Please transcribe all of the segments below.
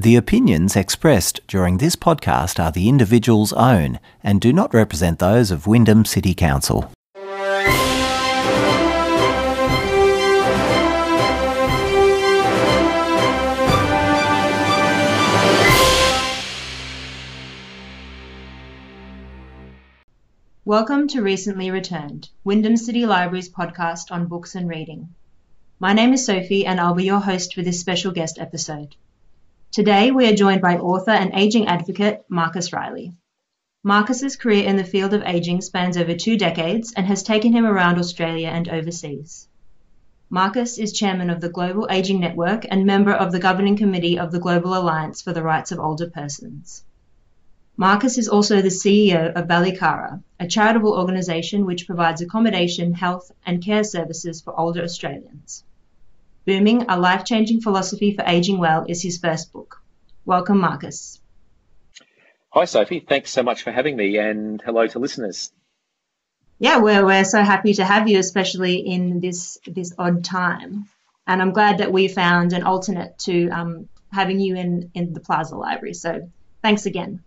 The opinions expressed during this podcast are the individual's own and do not represent those of Wyndham City Council. Welcome to Recently Returned, Wyndham City Library's podcast on books and reading. My name is Sophie and I'll be your host for this special guest episode. Today we are joined by author and ageing advocate Marcus Riley. Marcus's career in the field of ageing spans over 2 decades and has taken him around Australia and overseas. Marcus is chairman of the Global Ageing Network and member of the governing committee of the Global Alliance for the Rights of Older Persons. Marcus is also the CEO of Ballycara, a charitable organisation which provides accommodation, health and care services for older Australians. Booming, a life-changing philosophy for ageing well, is his first book. Welcome, Marcus. Hi, Sophie. Thanks so much for having me, and hello to listeners. Yeah, we're so happy to have you, especially in this odd time. And I'm glad that we found an alternate to having you in the Plaza Library. So thanks again.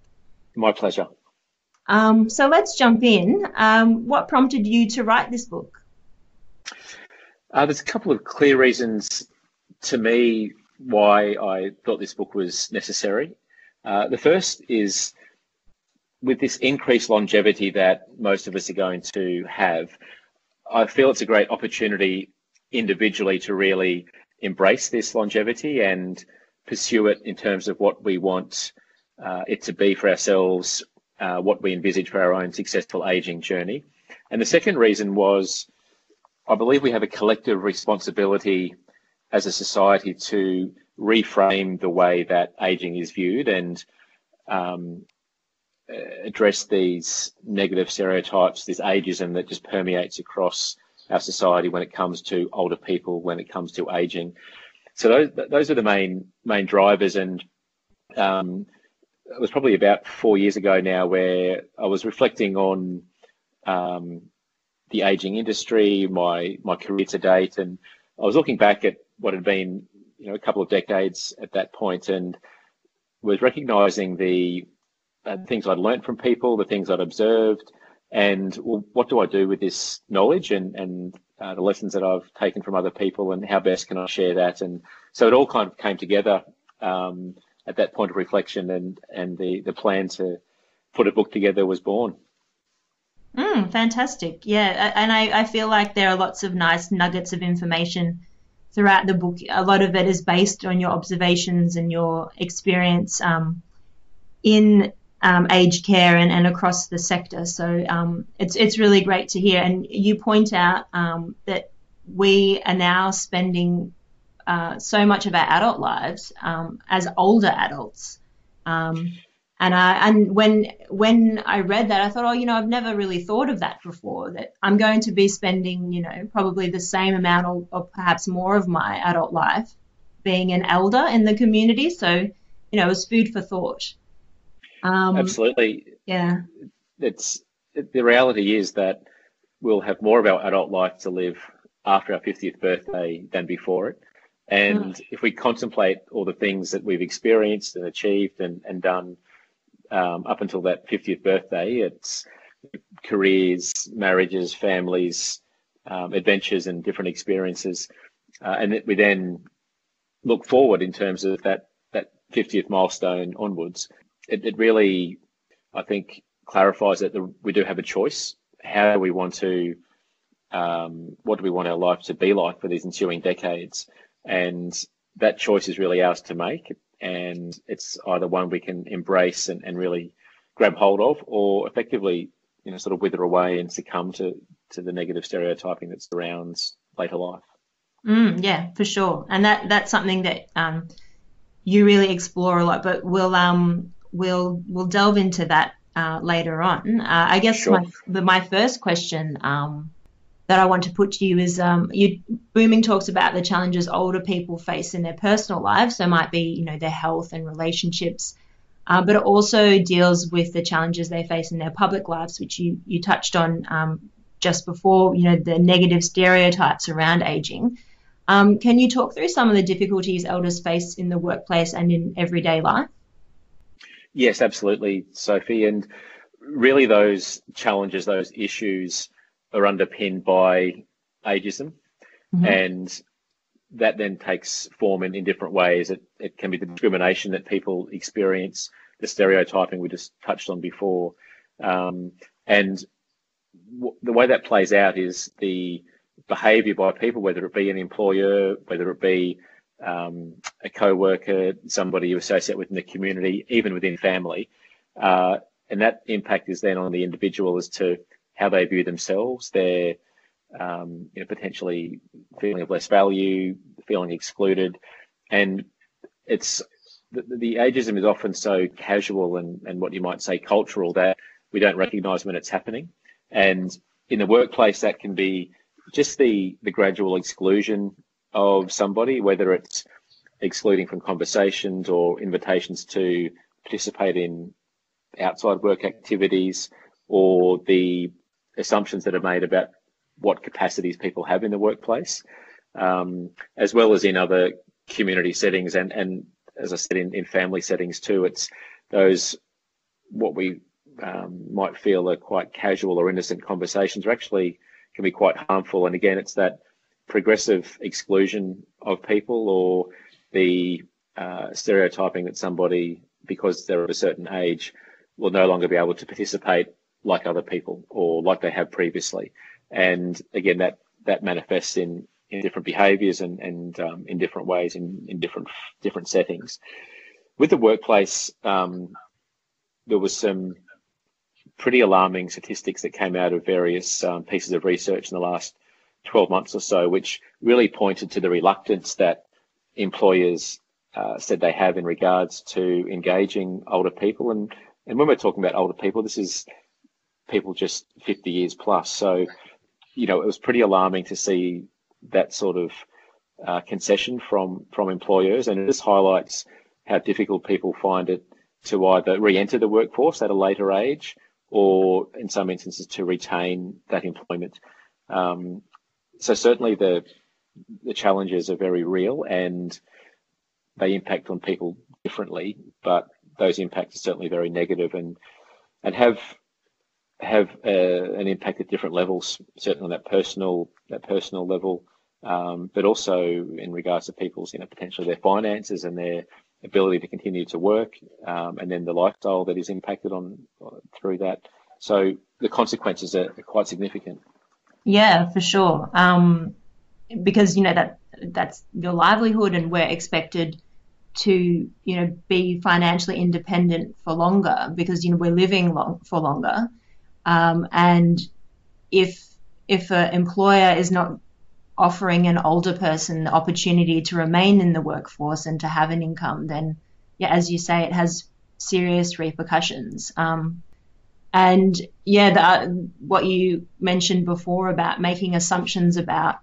My pleasure. So let's jump in. What prompted you to write this book? There's a couple of clear reasons to me why I thought this book was necessary. The first is with this increased longevity that most of us are going to have, I feel it's a great opportunity individually to really embrace this longevity and pursue it in terms of what we want it to be for ourselves, what we envisage for our own successful ageing journey. And the second reason was, I believe we have a collective responsibility as a society to reframe the way that ageing is viewed and address these negative stereotypes, this ageism that just permeates across our society when it comes to older people, when it comes to ageing. So those are the main drivers, and it was probably about 4 years ago now where I was reflecting on the ageing industry, my career to date, and I was looking back at what had been, a couple of decades at that point, and was recognising the things I'd learnt from people, the things I'd observed, and well, what do I do with this knowledge and the lessons that I've taken from other people, and how best can I share that? And so it all kind of came together at that point of reflection, and the plan to put a book together was born. Fantastic. Yeah, and I feel like there are lots of nice nuggets of information throughout the book. A lot of it is based on your observations and your experience in aged care and across the sector. So it's really great to hear. And you point out that we are now spending so much of our adult lives as older adults. And when I read that, I thought, I've never really thought of that before, that I'm going to be spending, probably the same amount or perhaps more of my adult life being an elder in the community. So, it was food for thought. Absolutely. Yeah. The reality is that we'll have more of our adult life to live after our 50th birthday than before it. And if we contemplate all the things that we've experienced and achieved and done up until that 50th birthday, it's careers, marriages, families, adventures and different experiences. And that we then look forward in terms of that 50th milestone onwards. It really, I think, clarifies that we do have a choice. How do we want to, what do we want our life to be like for these ensuing decades? And that choice is really ours to make. And it's either one we can embrace and really grab hold of, or effectively, sort of wither away and succumb to the negative stereotyping that surrounds later life. Yeah, for sure. And that's something that you really explore a lot, but we'll delve into that later on. I guess sure. my first question that I want to put to you is, Booming talks about the challenges older people face in their personal lives. So it might be, their health and relationships, but it also deals with the challenges they face in their public lives, which you touched on just before, the negative stereotypes around aging. Can you talk through some of the difficulties elders face in the workplace and in everyday life? Yes, absolutely, Sophie. And really those challenges, those issues are underpinned by ageism. Mm-hmm. And that then takes form in different ways. It can be the discrimination that people experience, the stereotyping we just touched on before. The way that plays out is the behaviour by people, whether it be an employer, whether it be a co-worker, somebody you associate with in the community, even within family. And that impact is then on the individual as to how they view themselves, their potentially feeling of less value, feeling excluded. And it's the ageism is often so casual and what you might say cultural that we don't recognise when it's happening. And in the workplace, that can be just the gradual exclusion of somebody, whether it's excluding from conversations or invitations to participate in outside work activities, or the assumptions that are made about what capacities people have in the workplace, as well as in other community settings. And as I said, in family settings too, it's those what we might feel are quite casual or innocent conversations are actually can be quite harmful. And again, it's that progressive exclusion of people or the stereotyping that somebody, because they're of a certain age, will no longer be able to participate like other people or like they have previously. And again, that manifests in different behaviours and in different ways in different settings. With the workplace, there was some pretty alarming statistics that came out of various pieces of research in the last 12 months or so, which really pointed to the reluctance that employers said they have in regards to engaging older people. And when we're talking about older people, this is people just 50 years plus. So, it was pretty alarming to see that sort of concession from employers. And it just highlights how difficult people find it to either re-enter the workforce at a later age or in some instances to retain that employment. So certainly the challenges are very real and they impact on people differently, but those impacts are certainly very negative and have an impact at different levels, certainly on that personal level, but also in regards to people's, potentially their finances and their ability to continue to work, and then the lifestyle that is impacted on through that. So the consequences are quite significant. Yeah, for sure. Because, that's your livelihood and we're expected to, be financially independent for longer because, we're living for longer. And if an employer is not offering an older person the opportunity to remain in the workforce and to have an income, then, as you say, it has serious repercussions. What you mentioned before about making assumptions about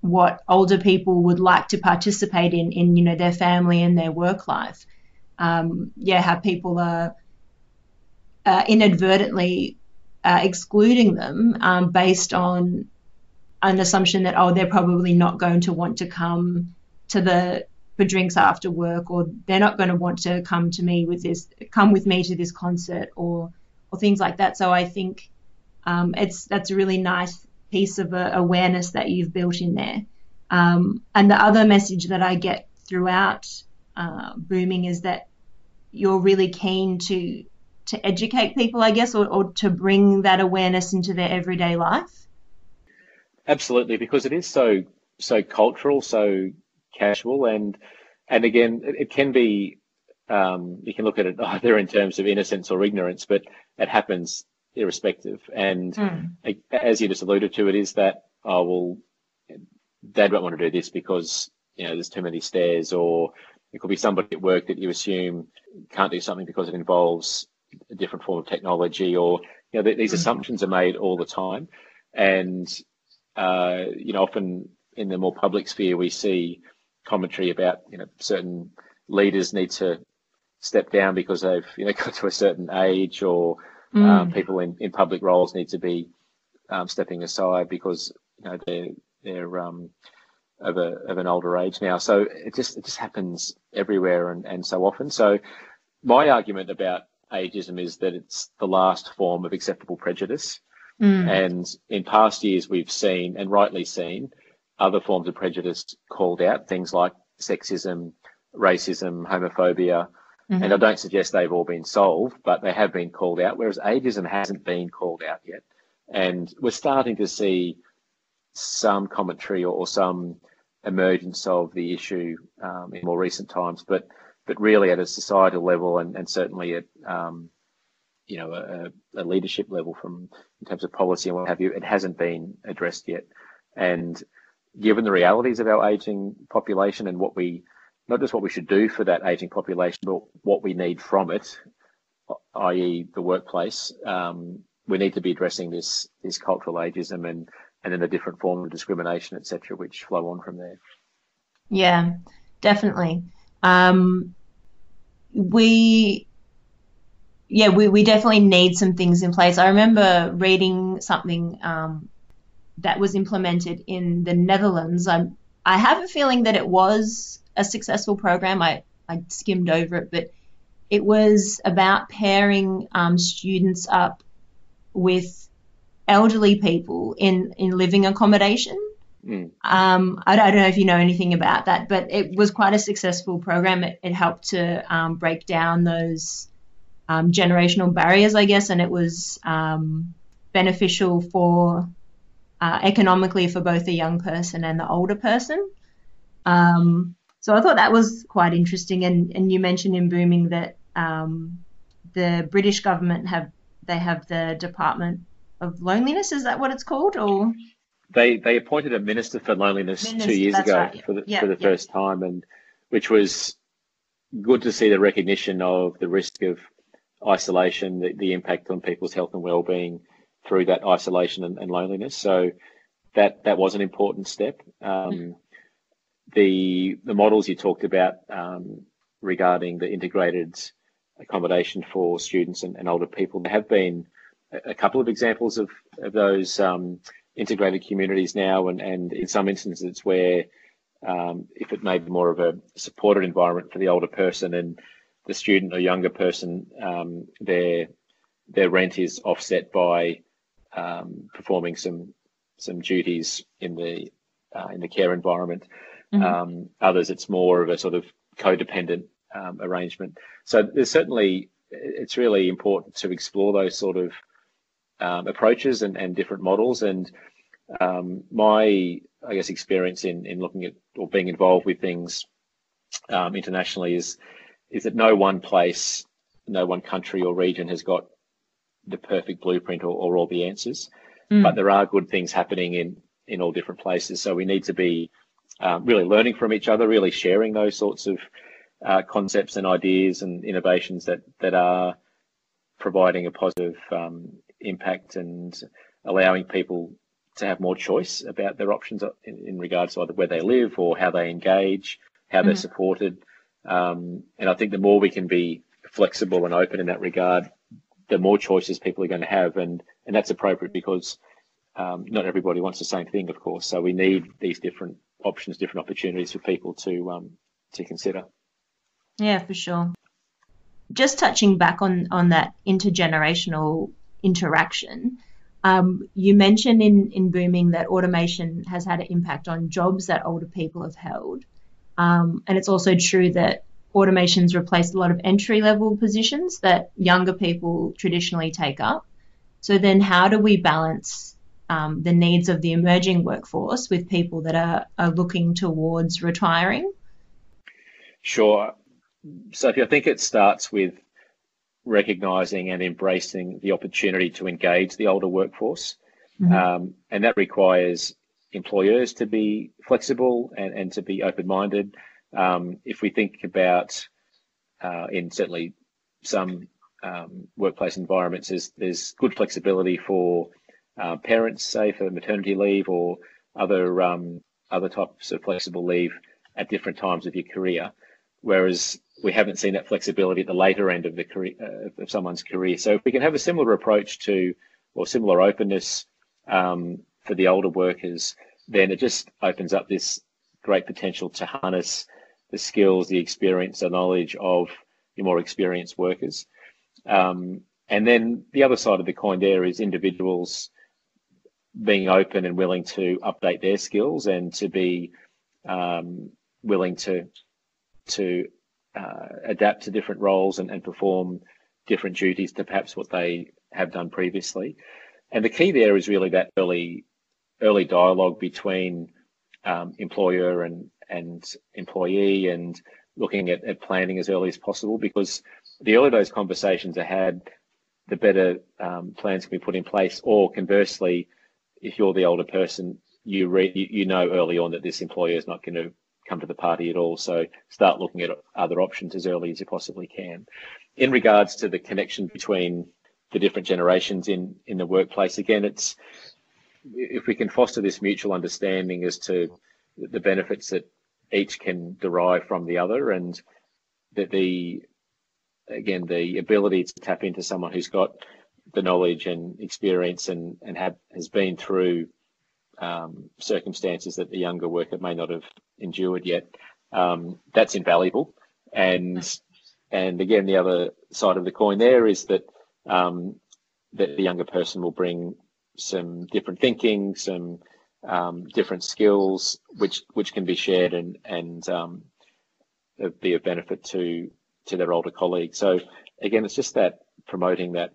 what older people would like to participate in their family and their work life, how people are inadvertently excluding them based on an assumption that, they're probably not going to want to come for drinks after work, or they're not going to want to come with me to this concert or things like that. So I think that's a really nice piece of awareness that you've built in there. And the other message that I get throughout Booming is that you're really keen to educate people, I guess, or to bring that awareness into their everyday life. Absolutely, because it is so cultural, so casual, and again, it can be. You can look at it either in terms of innocence or ignorance, but it happens irrespective. And as you just alluded to, it is that Dad won't want to do this because there's too many stairs, or it could be somebody at work that you assume can't do something because it involves a different form of technology, or these assumptions are made all the time, and. Often in the more public sphere, we see commentary about, certain leaders need to step down because they've, got to a certain age, or people in public roles need to be stepping aside because, their of an older age now. So it just happens everywhere and so often. So my argument about ageism is that it's the last form of acceptable prejudice. Mm. And in past years, we've seen, and rightly seen, other forms of prejudice called out, things like sexism, racism, homophobia. Mm-hmm. And I don't suggest they've all been solved, but they have been called out, whereas ageism hasn't been called out yet. And we're starting to see some commentary or some emergence of the issue in more recent times, but really at a societal level and certainly at a leadership level in terms of policy and what have you, it hasn't been addressed yet. And given the realities of our aging population and not just what we should do for that aging population, but what we need from it, i.e. the workplace, we need to be addressing this cultural ageism and then the different forms of discrimination, etc., which flow on from there. Yeah, definitely. We definitely need some things in place. I remember reading something that was implemented in the Netherlands. I have a feeling that it was a successful program. I skimmed over it, but it was about pairing students up with elderly people in living accommodation. Mm. I don't know if you know anything about that, but it was quite a successful program. It helped to break down those generational barriers, I guess, and it was beneficial for economically for both the young person and the older person. So I thought that was quite interesting. And you mentioned in Booming that the British government have the Department of Loneliness. Is that what it's called? Or they appointed a Minister for Loneliness 2 years ago, right. for the first time, and which was good to see the recognition of the risk of isolation, the impact on people's health and well-being through that isolation and loneliness. So that was an important step. The models you talked about regarding the integrated accommodation for students and older people, there have been a couple of examples of those integrated communities now, and in some instances where if it may be more of a supported environment for the older person and the student or younger person, their rent is offset by performing some duties in the care environment. Mm-hmm. Others, it's more of a sort of codependent arrangement. So there's certainly, it's really important to explore those sort of approaches and different models. And my, I guess, experience in looking at or being involved with things internationally is that no one place, no one country or region has got the perfect blueprint or all the answers. Mm. But there are good things happening in all different places. So we need to be really learning from each other, really sharing those sorts of concepts and ideas and innovations that are providing a positive impact and allowing people to have more choice about their options in regards to either where they live or how they engage, how mm-hmm. they're supported. And I think the more we can be flexible and open in that regard, the more choices people are going to have. And that's appropriate because not everybody wants the same thing, of course. So we need these different options, different opportunities for people to consider. Yeah, for sure. Just touching back on that intergenerational interaction, you mentioned in Booming that automation has had an impact on jobs that older people have held. And it's also true that automation's replaced a lot of entry-level positions that younger people traditionally take up. So then how do we balance the needs of the emerging workforce with people that are looking towards retiring? Sure. Sophie, I think it starts with recognising and embracing the opportunity to engage the older workforce. Mm-hmm. And that requires employers to be flexible and to be open-minded. If we think about, in certainly some workplace environments, there's good flexibility for parents, say, for maternity leave or other types of flexible leave at different times of your career, whereas we haven't seen that flexibility at the later end of the career of someone's career. So if we can have a similar approach to or similar openness for the older workers, then it just opens up this great potential to harness the skills, the experience, the knowledge of your more experienced workers. And then the other side of the coin there is individuals being open and willing to update their skills and to be willing to adapt to different roles and perform different duties to perhaps what they have done previously. And the key there is really that early dialogue between employer and employee, and looking at planning as early as possible, because the earlier those conversations are had, the better plans can be put in place. Or conversely, if you're the older person, you know early on that this employer is not going to come to the party at all. So start looking at other options as early as you possibly can. In regards to the connection between the different generations in the workplace, again, it's if we can foster this mutual understanding as to the benefits that each can derive from the other, and that the ability to tap into someone who's got the knowledge and experience and has been through circumstances that the younger worker may not have endured yet, that's invaluable. And again, the other side of the coin there is that the younger person will bring some different thinking, some different skills, which can be shared and be of benefit to their older colleagues. So again, it's just that promoting that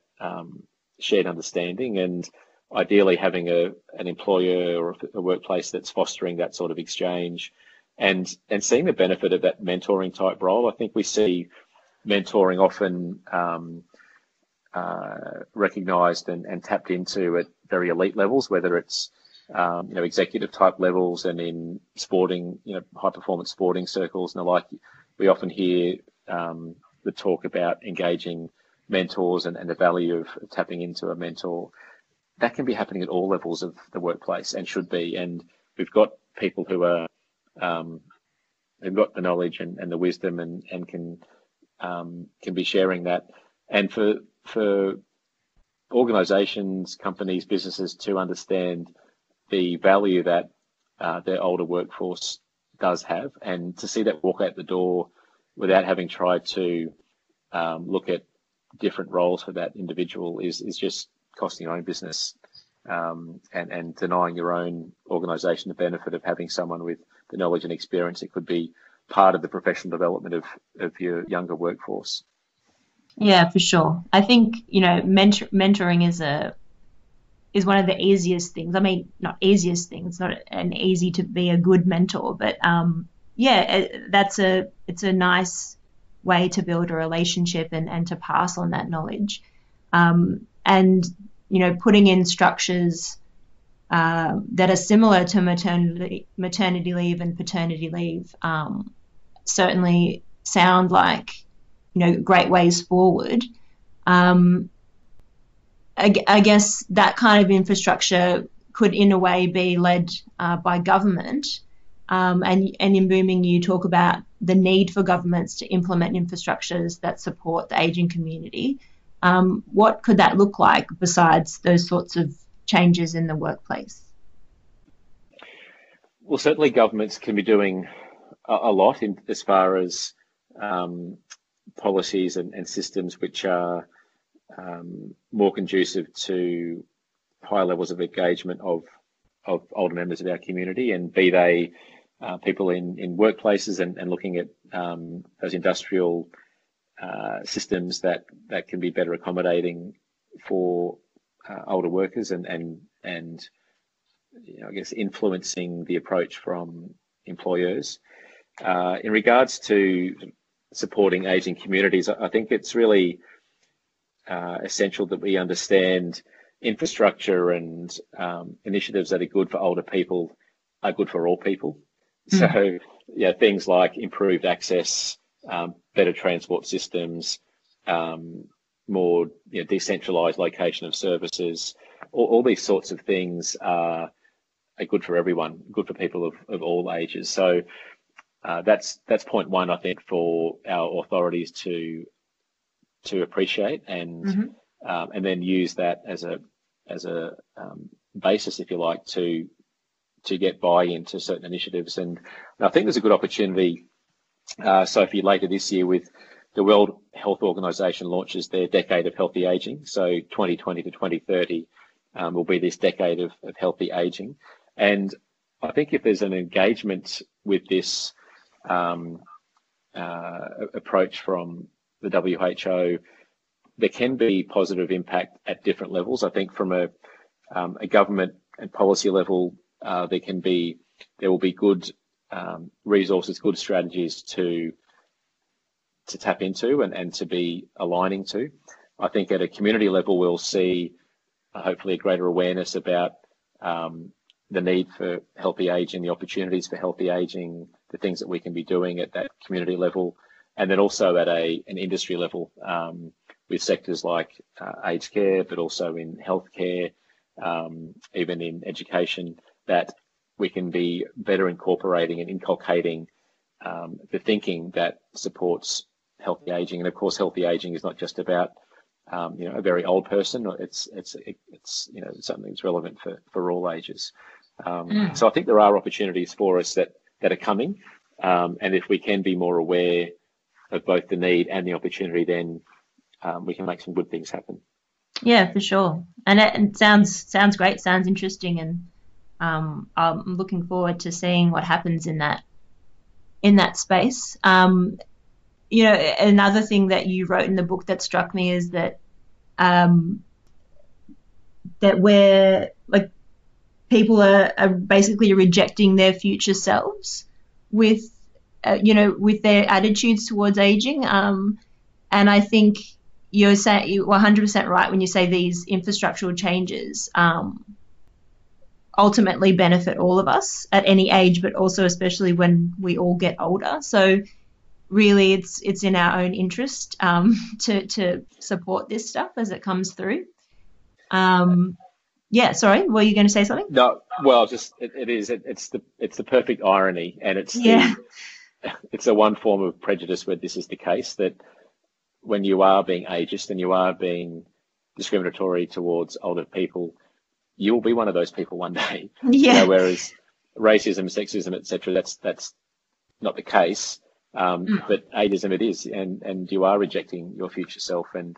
shared understanding, and ideally having an employer or a workplace that's fostering that sort of exchange, and seeing the benefit of that mentoring type role. I think we see mentoring often recognised and tapped into at very elite levels, whether it's executive type levels and in sporting, high performance sporting circles and the like. We often hear the talk about engaging mentors and the value of tapping into a mentor. That can be happening at all levels of the workplace and should be. And we've got people who are they've got the knowledge and the wisdom and can be sharing that. And for organisations, companies, businesses to understand the value that their older workforce does have, and to see that walk out the door without having tried to look at different roles for that individual is just costing your own business and denying your own organisation the benefit of having someone with the knowledge and experience. It could be part of the professional development of your younger workforce. Yeah, for sure. I think, mentoring is one of the easiest things. I mean, not easiest things, not an easy to be a good mentor, but it's a nice way to build a relationship and to pass on that knowledge. Putting in structures that are similar to maternity leave and paternity leave certainly sound like, great ways forward. I guess that kind of infrastructure could in a way be led by government. And in Booming, you talk about the need for governments to implement infrastructures that support the ageing community. What could that look like besides those sorts of changes in the workplace? Well, certainly governments can be doing a lot as far as policies and systems which are more conducive to high levels of engagement of older members of our community, and be they people in workplaces and looking at those industrial systems that can be better accommodating for older workers and I guess influencing the approach from employers. In regards to supporting ageing communities, I think it's really essential that we understand infrastructure and initiatives that are good for older people are good for all people. Mm. So things like improved access, better transport systems, more decentralized location of services, all these sorts of things are good for everyone, good for people of all ages. So that's point one, I think, for our authorities to appreciate and then use that as a basis, if you like, to get buy-in to certain initiatives. And And I think there's a good opportunity, Sophie, later this year with the World Health Organization launches their Decade of Healthy Aging. So 2020 to 2030 will be this decade of healthy aging. And I think if there's an engagement with this approach from the WHO, there can be positive impact at different levels. I think from a government and policy level, there will be good resources, good strategies to tap into and to be aligning to. I think at a community level, we'll see hopefully a greater awareness about the need for healthy aging, the opportunities for healthy aging, the things that we can be doing at that community level, and then also at an industry level with sectors like aged care, but also in healthcare, even in education, that we can be better incorporating and inculcating the thinking that supports healthy aging. And of course, healthy aging is not just about a very old person. It's something that's relevant for all ages. So I think there are opportunities for us that are coming, and if we can be more aware of both the need and the opportunity, then we can make some good things happen. Yeah, for sure. And it sounds great. Sounds interesting, and I'm looking forward to seeing what happens in that space. Another thing that you wrote in the book that struck me is that that we're like people are basically rejecting their future selves with their attitudes towards aging. And I think you're 100% right when you say these infrastructural changes ultimately benefit all of us at any age, but also especially when we all get older. So really, it's in our own interest to support this stuff as it comes through. Yeah, sorry, were you going to say something? No, well, just it's the perfect irony, and it's the one form of prejudice where this is the case, that when you are being ageist and you are being discriminatory towards older people, you will be one of those people one day. Yeah. Whereas racism, sexism, etc., that's not the case. But ageism it is, and you are rejecting your future self, and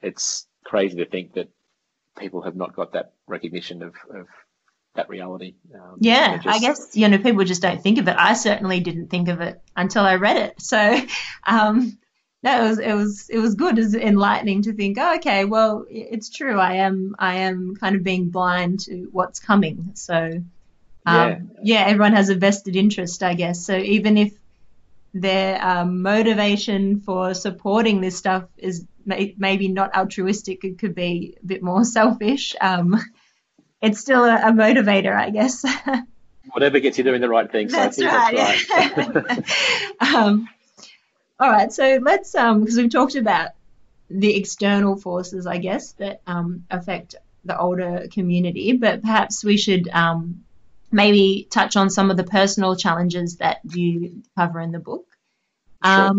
it's crazy to think that people have not got that recognition of that reality. I guess people just don't think of it. I certainly didn't think of it until I read it. So no, it was good, as enlightening to think, oh, okay, well, it's true. I am kind of being blind to what's coming. So. Everyone has a vested interest, I guess. So even if their motivation for supporting this stuff is maybe not altruistic, it could be a bit more selfish. It's still a motivator, I guess. Whatever gets you doing the right thing. That's right. That's right. All right. So let's, because we've talked about the external forces, I guess, that affect the older community, but perhaps we should maybe touch on some of the personal challenges that you cover in the book. Sure.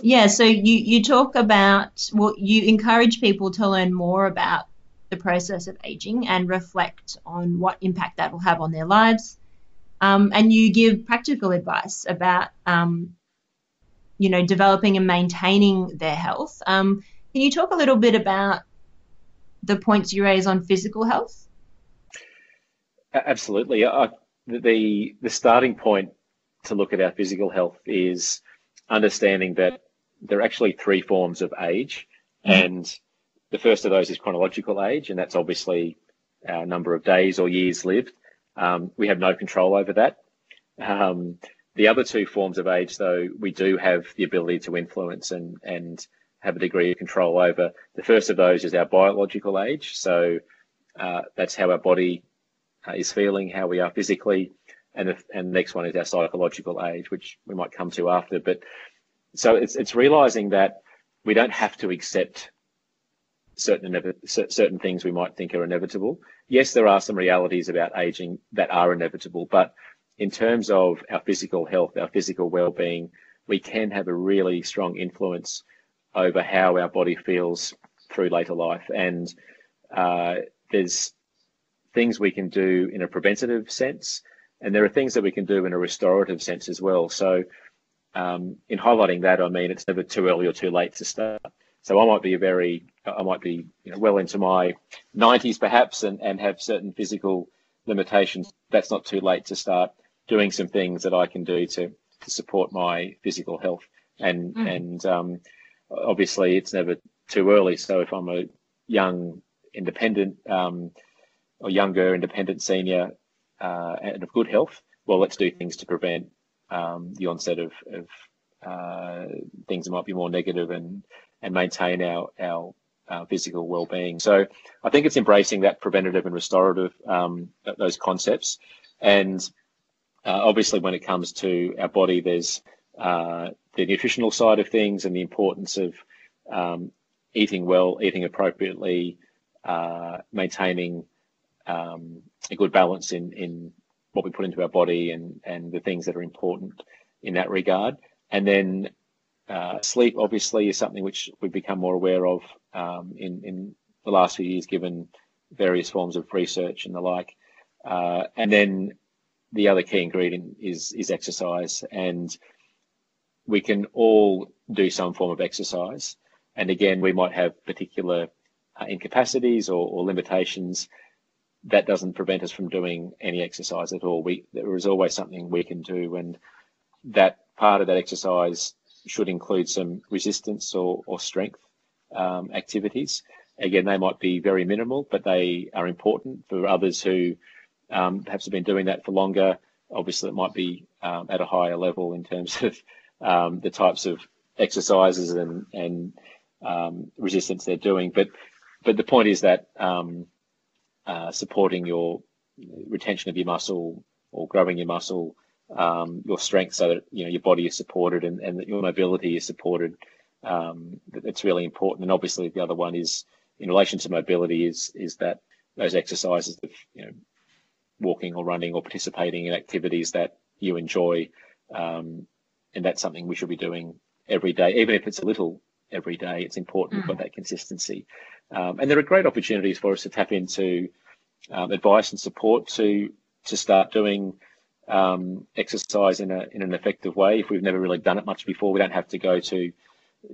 Yeah, so you talk about, well, you encourage people to learn more about the process of aging and reflect on what impact that will have on their lives. And you give practical advice about, developing and maintaining their health. Can you talk a little bit about the points you raise on physical health? Absolutely. The starting point to look at our physical health is understanding that there are actually three forms of age, and the first of those is chronological age, and that's obviously our number of days or years lived. We have no control over that. The other two forms of age, though, we do have the ability to influence and have a degree of control over. The first of those is our biological age, so that's how our body is feeling, how we are physically, and the next one is our psychological age, which we might come to after. But so it's realizing that we don't have to accept certain things we might think are inevitable. Yes, there are some realities about aging that are inevitable, but in terms of our physical health, our physical well-being, we can have a really strong influence over how our body feels through later life, and there's things we can do in a preventative sense, And there are things that we can do in a restorative sense as well. So in highlighting that, I mean, it's never too early or too late to start. So I might be well into my 90s perhaps, and have certain physical limitations. That's not too late to start doing some things that I can do to support my physical health. And obviously it's never too early. So if I'm a young independent or younger independent senior and of good health, well, let's do things to prevent the onset of things that might be more negative, and maintain our physical well-being. So I think it's embracing that preventative and restorative, those concepts. And obviously when it comes to our body, there's the nutritional side of things and the importance of eating well, eating appropriately, maintaining a good balance in what we put into our body, and the things that are important in that regard. And then sleep obviously is something which we've become more aware of in the last few years, given various forms of research and the like. And then the other key ingredient is exercise, and we can all do some form of exercise. And again, we might have particular incapacities or limitations. That doesn't prevent us from doing any exercise at all. There is always something we can do, and that part of that exercise should include some resistance or strength activities. Again, they might be very minimal, but they are important for others who perhaps have been doing that for longer. Obviously, it might be at a higher level in terms of the types of exercises and resistance they're doing. But the point is that supporting your retention of your muscle, or growing your muscle, your strength, so that your body is supported and that your mobility is supported. It's really important. And obviously the other one is, in relation to mobility, is that those exercises of walking or running or participating in activities that you enjoy, and that's something we should be doing every day, even if it's a little every day. It's important for that consistency. And there are great opportunities for us to tap into advice and support to start doing exercise in an effective way. If we've never really done it much before, we don't have to go to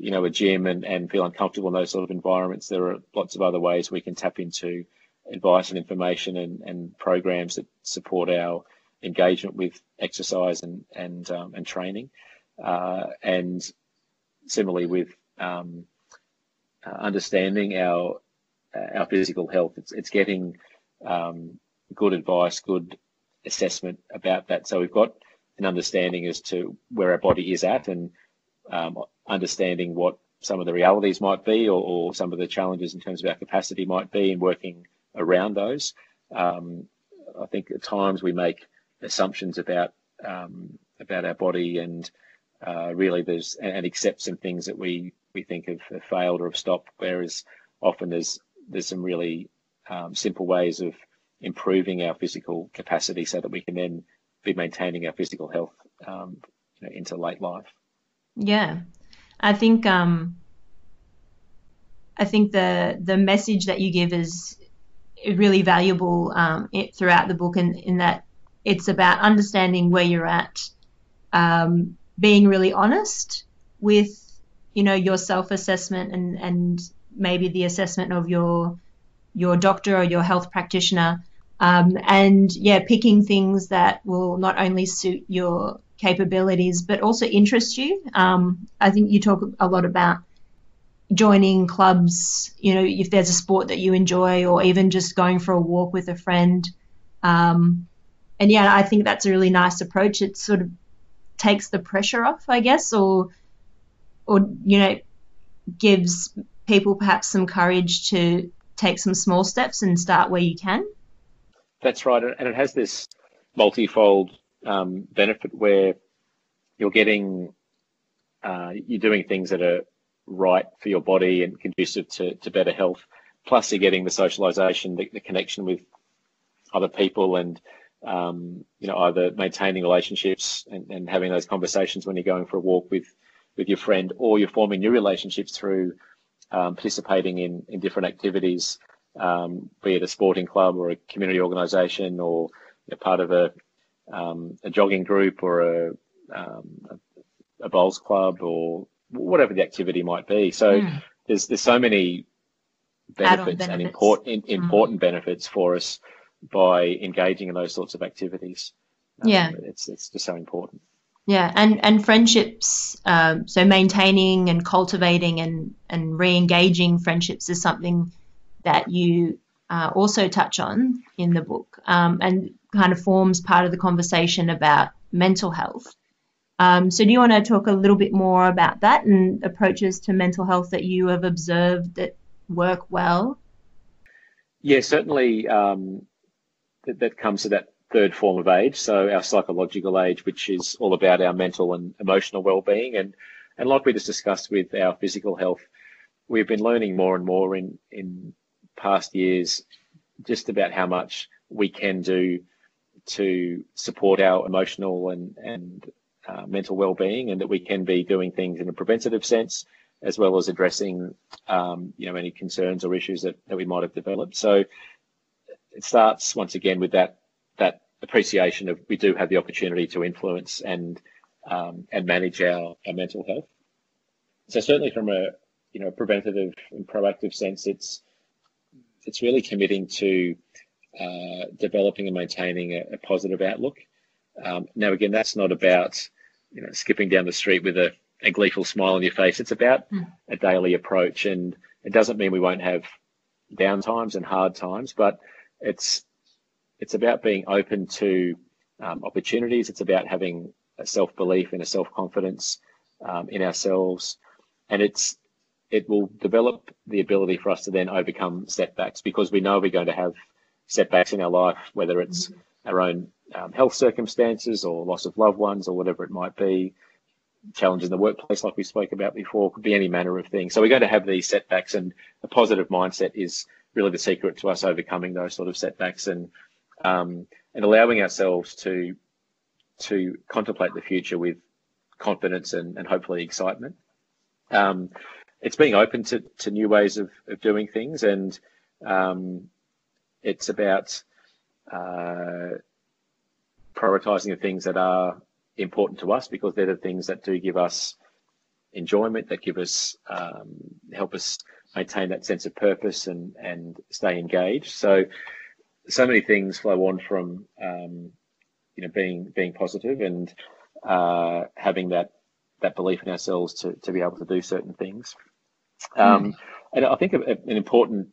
a gym and feel uncomfortable in those sort of environments. There are lots of other ways we can tap into advice and information and programs that support our engagement with exercise and training. And similarly with understanding our physical health, it's getting good advice, good assessment about that, so we've got an understanding as to where our body is at, and understanding what some of the realities might be, or some of the challenges in terms of our capacity might be, and working around those. I think at times we make assumptions about our body, and really there's, and accept some things that we think have failed or have stopped, whereas often there's some really simple ways of improving our physical capacity so that we can then be maintaining our physical health into late life. Yeah, I think the message that you give is really valuable throughout the book, and in that it's about understanding where you're at, being really honest with your self-assessment and maybe the assessment of your doctor or your health practitioner, and picking things that will not only suit your capabilities but also interest you. I think you talk a lot about joining clubs, if there's a sport that you enjoy, or even just going for a walk with a friend. I think that's a really nice approach. It sort of takes the pressure off, I guess, or gives people perhaps some courage to take some small steps and start where you can. That's right. And it has this multifold benefit where you're getting, you're doing things that are right for your body and conducive to better health. Plus you're getting the socialization, the connection with other people, and either maintaining relationships and having those conversations when you're going for a walk with your friend, or you're forming new relationships through participating in different activities, be it a sporting club or a community organisation, or part of a a jogging group or a bowls club or whatever the activity might be. So there's so many benefits. And important benefits for us by engaging in those sorts of activities. It's just so important. Yeah, and friendships, so maintaining and cultivating and re-engaging friendships is something that you also touch on in the book, and kind of forms part of the conversation about mental health. So do you want to talk a little bit more about that and approaches to mental health that you have observed that work well? Yeah, certainly that comes to that third form of age, so our psychological age, which is all about our mental and emotional well-being, and like we just discussed with our physical health, we've been learning more and more in past years just about how much we can do to support our emotional and mental well-being, and that we can be doing things in a preventative sense as well as addressing any concerns or issues that we might have developed. So it starts once again with that appreciation of we do have the opportunity to influence and manage our mental health. So certainly from a preventative and proactive sense, it's really committing to developing and maintaining a positive outlook. Now again, that's not about skipping down the street with a gleeful smile on your face. It's about a daily approach, and it doesn't mean we won't have down times and hard times, but it's about being open to opportunities. It's about having a self-belief and a self-confidence in ourselves. And it will develop the ability for us to then overcome setbacks, because we know we're going to have setbacks in our life, whether it's our own health circumstances or loss of loved ones or whatever it might be, challenges in the workplace like we spoke about before, could be any manner of things. So we're going to have these setbacks, and a positive mindset is really the secret to us overcoming those sort of setbacks and allowing ourselves to contemplate the future with confidence and hopefully excitement. It's being open to new ways of doing things, and it's about prioritising the things that are important to us, because they're the things that do give us enjoyment, that give us help us maintain that sense of purpose and stay engaged. So many things flow on from, being positive and having that belief in ourselves to be able to do certain things. And I think an important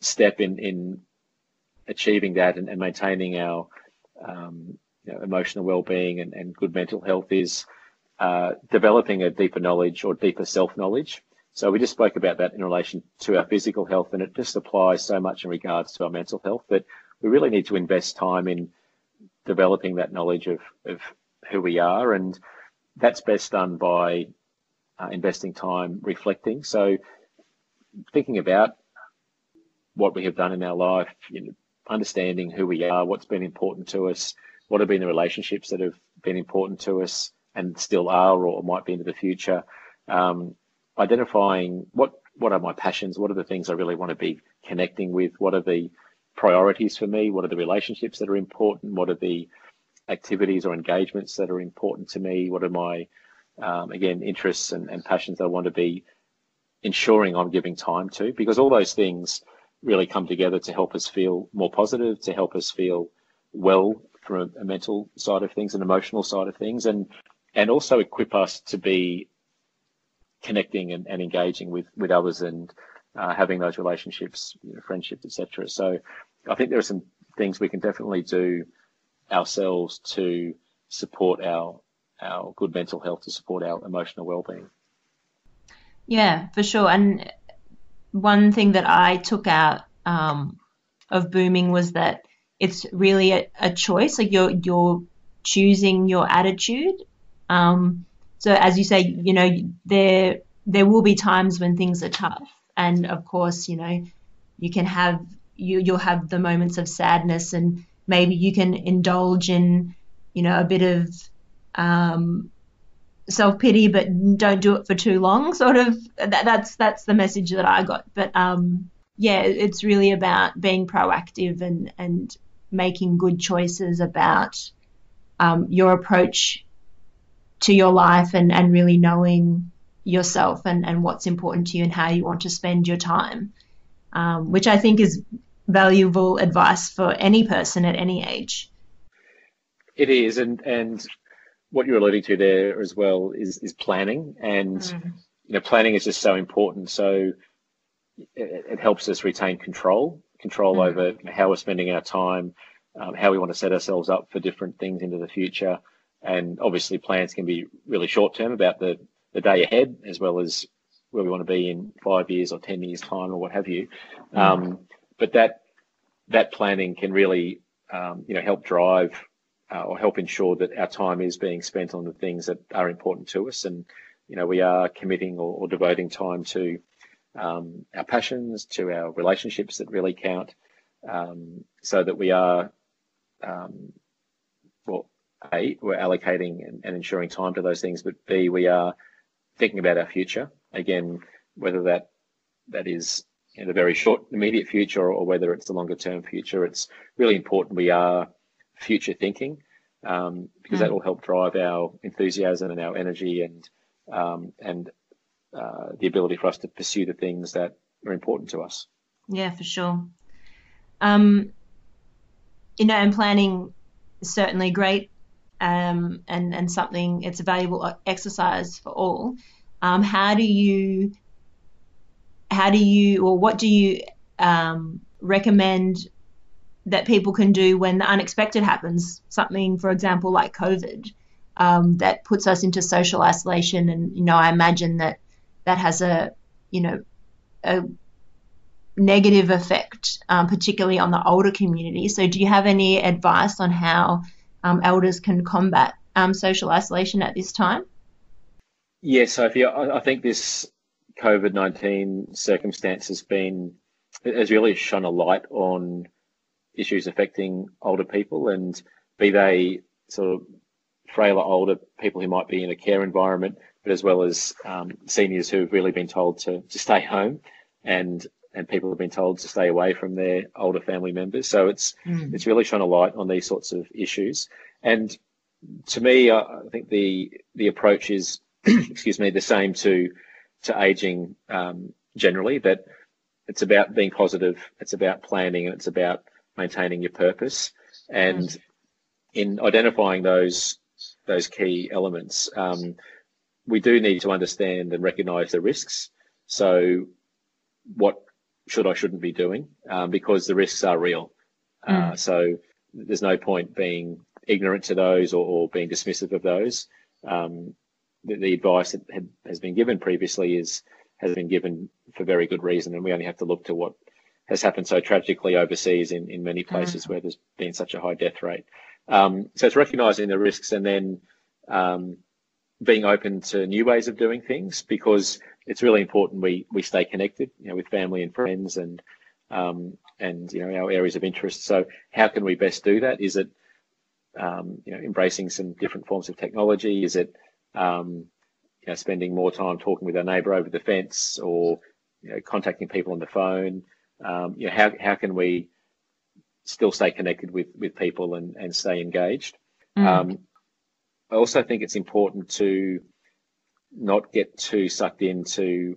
step in achieving that and maintaining our emotional well-being and good mental health is developing a deeper knowledge or deeper self-knowledge. So we just spoke about that in relation to our physical health, and it just applies so much in regards to our mental health that we really need to invest time in developing that knowledge of who we are, and that's best done by investing time reflecting. So thinking about what we have done in our life, understanding who we are, what's been important to us, what have been the relationships that have been important to us and still are or might be into the future, identifying what are my passions, what are the things I really want to be connecting with, what are the priorities for me, what are the relationships that are important, what are the activities or engagements that are important to me, what are my, interests and passions that I want to be ensuring I'm giving time to, because all those things really come together to help us feel more positive, to help us feel well from a mental side of things, an emotional side of things, and also equip us to be connecting and engaging with others and having those relationships, friendships, etc. So I think there are some things we can definitely do ourselves to support our good mental health, to support our emotional well-being. Yeah, for sure. And one thing that I took out of Booming was that it's really a choice. Like you're choosing your attitude. So as you say, there will be times when things are tough, and of course, you'll have the moments of sadness, and maybe you can indulge in, a bit of self-pity, but don't do it for too long. Sort of that's the message that I got. But it's really about being proactive and making good choices about your approach to your life and really knowing yourself and what's important to you and how you want to spend your time, which I think is valuable advice for any person at any age. It is, and what you're alluding to there as well is planning, and you know, planning is just so important. So it helps us retain control over how we're spending our time, how we want to set ourselves up for different things into the future. And obviously plans can be really short term about the day ahead, as well as where we want to be in 5 years or 10 years time or what have you. But that planning can really you know, help drive or help ensure that our time is being spent on the things that are important to us, and you know, we are committing or devoting time to our passions, to our relationships that really count, so that we are we're allocating and ensuring time to those things, but B, we are thinking about our future, again, whether that is in the very short immediate future or whether it's the longer term future. It's really important we are future thinking, because that will help drive our enthusiasm and our energy and the ability for us to pursue the things that are important to us. Yeah, for sure. You know, and planning is certainly great, and something, it's a valuable exercise for all. What do you recommend that people can do when the unexpected happens? Something, for example, like COVID, that puts us into social isolation, and you know, I imagine that has a negative effect, particularly on the older community. So do you have any advice on how elders can combat social isolation at this time? Yes, Sophie, I think this COVID-19 circumstance has really shone a light on issues affecting older people, and be they sort of frailer older people who might be in a care environment, but as well as seniors who've really been told to stay home, and people have been told to stay away from their older family members. So it's really shone a light on these sorts of issues. And to me, I think the approach is, excuse me, the same to ageing generally, that it's about being positive, it's about planning, and it's about maintaining your purpose. And in identifying those key elements, we do need to understand and recognise the risks. So what should I shouldn't be doing, because the risks are real. So there's no point being ignorant to those or being dismissive of those. The advice that has been given previously has been given for very good reason, and we only have to look to what has happened so tragically overseas in many places where there's been such a high death rate. So it's recognising the risks, and then being open to new ways of doing things, because it's really important we stay connected, you know, with family and friends and you know, our areas of interest. So how can we best do that? Is it you know, embracing some different forms of technology? Is it you know, spending more time talking with our neighbour over the fence, or you know, contacting people on the phone? You know, how can we still stay connected with people and stay engaged? I also think it's important to not get too sucked into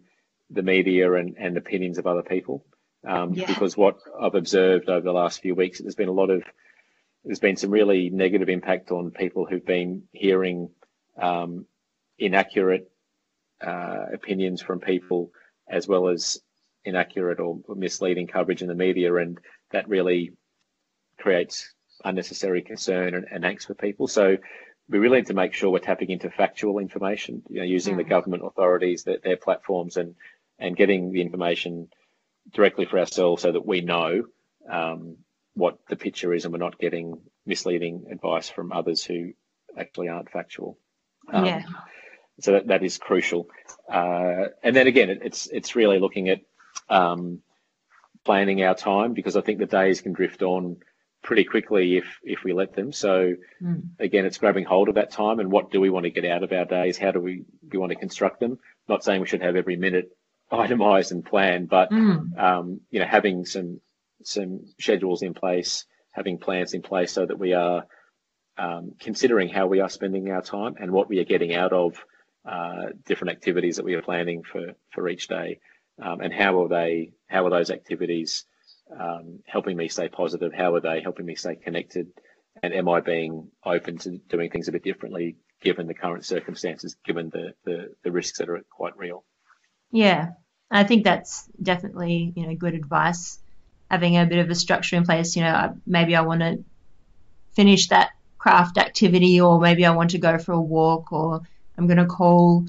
the media and opinions of other people, because what I've observed over the last few weeks, there's been some really negative impact on people who've been hearing inaccurate opinions from people, as well as inaccurate or misleading coverage in the media, and that really creates unnecessary concern and angst for people. So we really need to make sure we're tapping into factual information, you know, using the government authorities, their platforms, and getting the information directly for ourselves, so that we know what the picture is, and we're not getting misleading advice from others who actually aren't factual. So that is crucial. And then again, it's really looking at planning our time, because I think the days can drift on pretty quickly if we let them. So again, it's grabbing hold of that time, and what do we want to get out of our days? How do we want to construct them? Not saying we should have every minute itemized and planned, but you know, having some schedules in place, having plans in place so that we are considering how we are spending our time and what we are getting out of different activities that we are planning for each day, and how are those activities helping me stay positive? How are they helping me stay connected? And am I being open to doing things a bit differently given the current circumstances, given the risks that are quite real? Yeah, I think that's definitely, you know, good advice, having a bit of a structure in place. You know, maybe I want to finish that craft activity, or maybe I want to go for a walk, or I'm going to call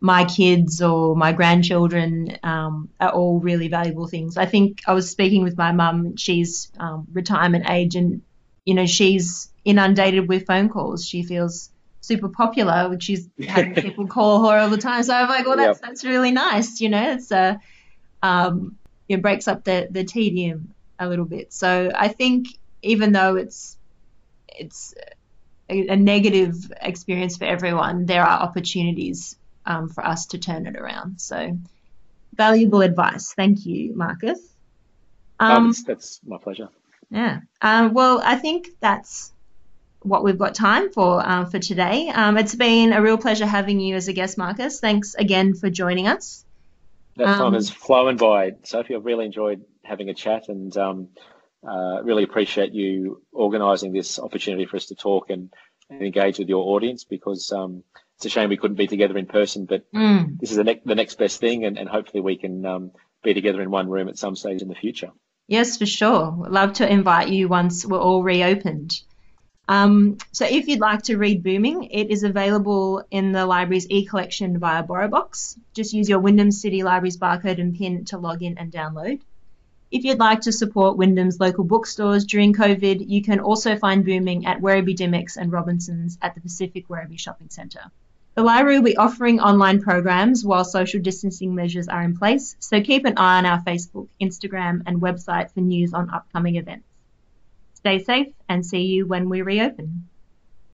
my kids or my grandchildren, are all really valuable things. I think I was speaking with my mum, she's retirement age, and, you know, she's inundated with phone calls. She feels super popular, which she's had people call her all the time. So I'm like, well, that's really nice, you know. It's it breaks up the tedium a little bit. So I think even though it's a negative experience for everyone, there are opportunities for us to turn it around. So valuable advice. Thank you, Marcus. That's my pleasure. Yeah. Well, I think that's what we've got time for today. It's been a real pleasure having you as a guest, Marcus. Thanks again for joining us. That time has flown by, Sophie. I've really enjoyed having a chat, and really appreciate you organising this opportunity for us to talk and engage with your audience, because it's a shame we couldn't be together in person, but this is the next best thing, and hopefully we can be together in one room at some stage in the future. Yes, for sure. I'd love to invite you once we're all reopened. So if you'd like to read Booming, it is available in the library's e-collection via BorrowBox. Just use your Wyndham City Library's barcode and PIN to log in and download. If you'd like to support Wyndham's local bookstores during COVID, you can also find Booming at Werribee Dymocks and Robinson's at the Pacific Werribee Shopping Centre. The library will be offering online programs while social distancing measures are in place, so keep an eye on our Facebook, Instagram and website for news on upcoming events. Stay safe and see you when we reopen.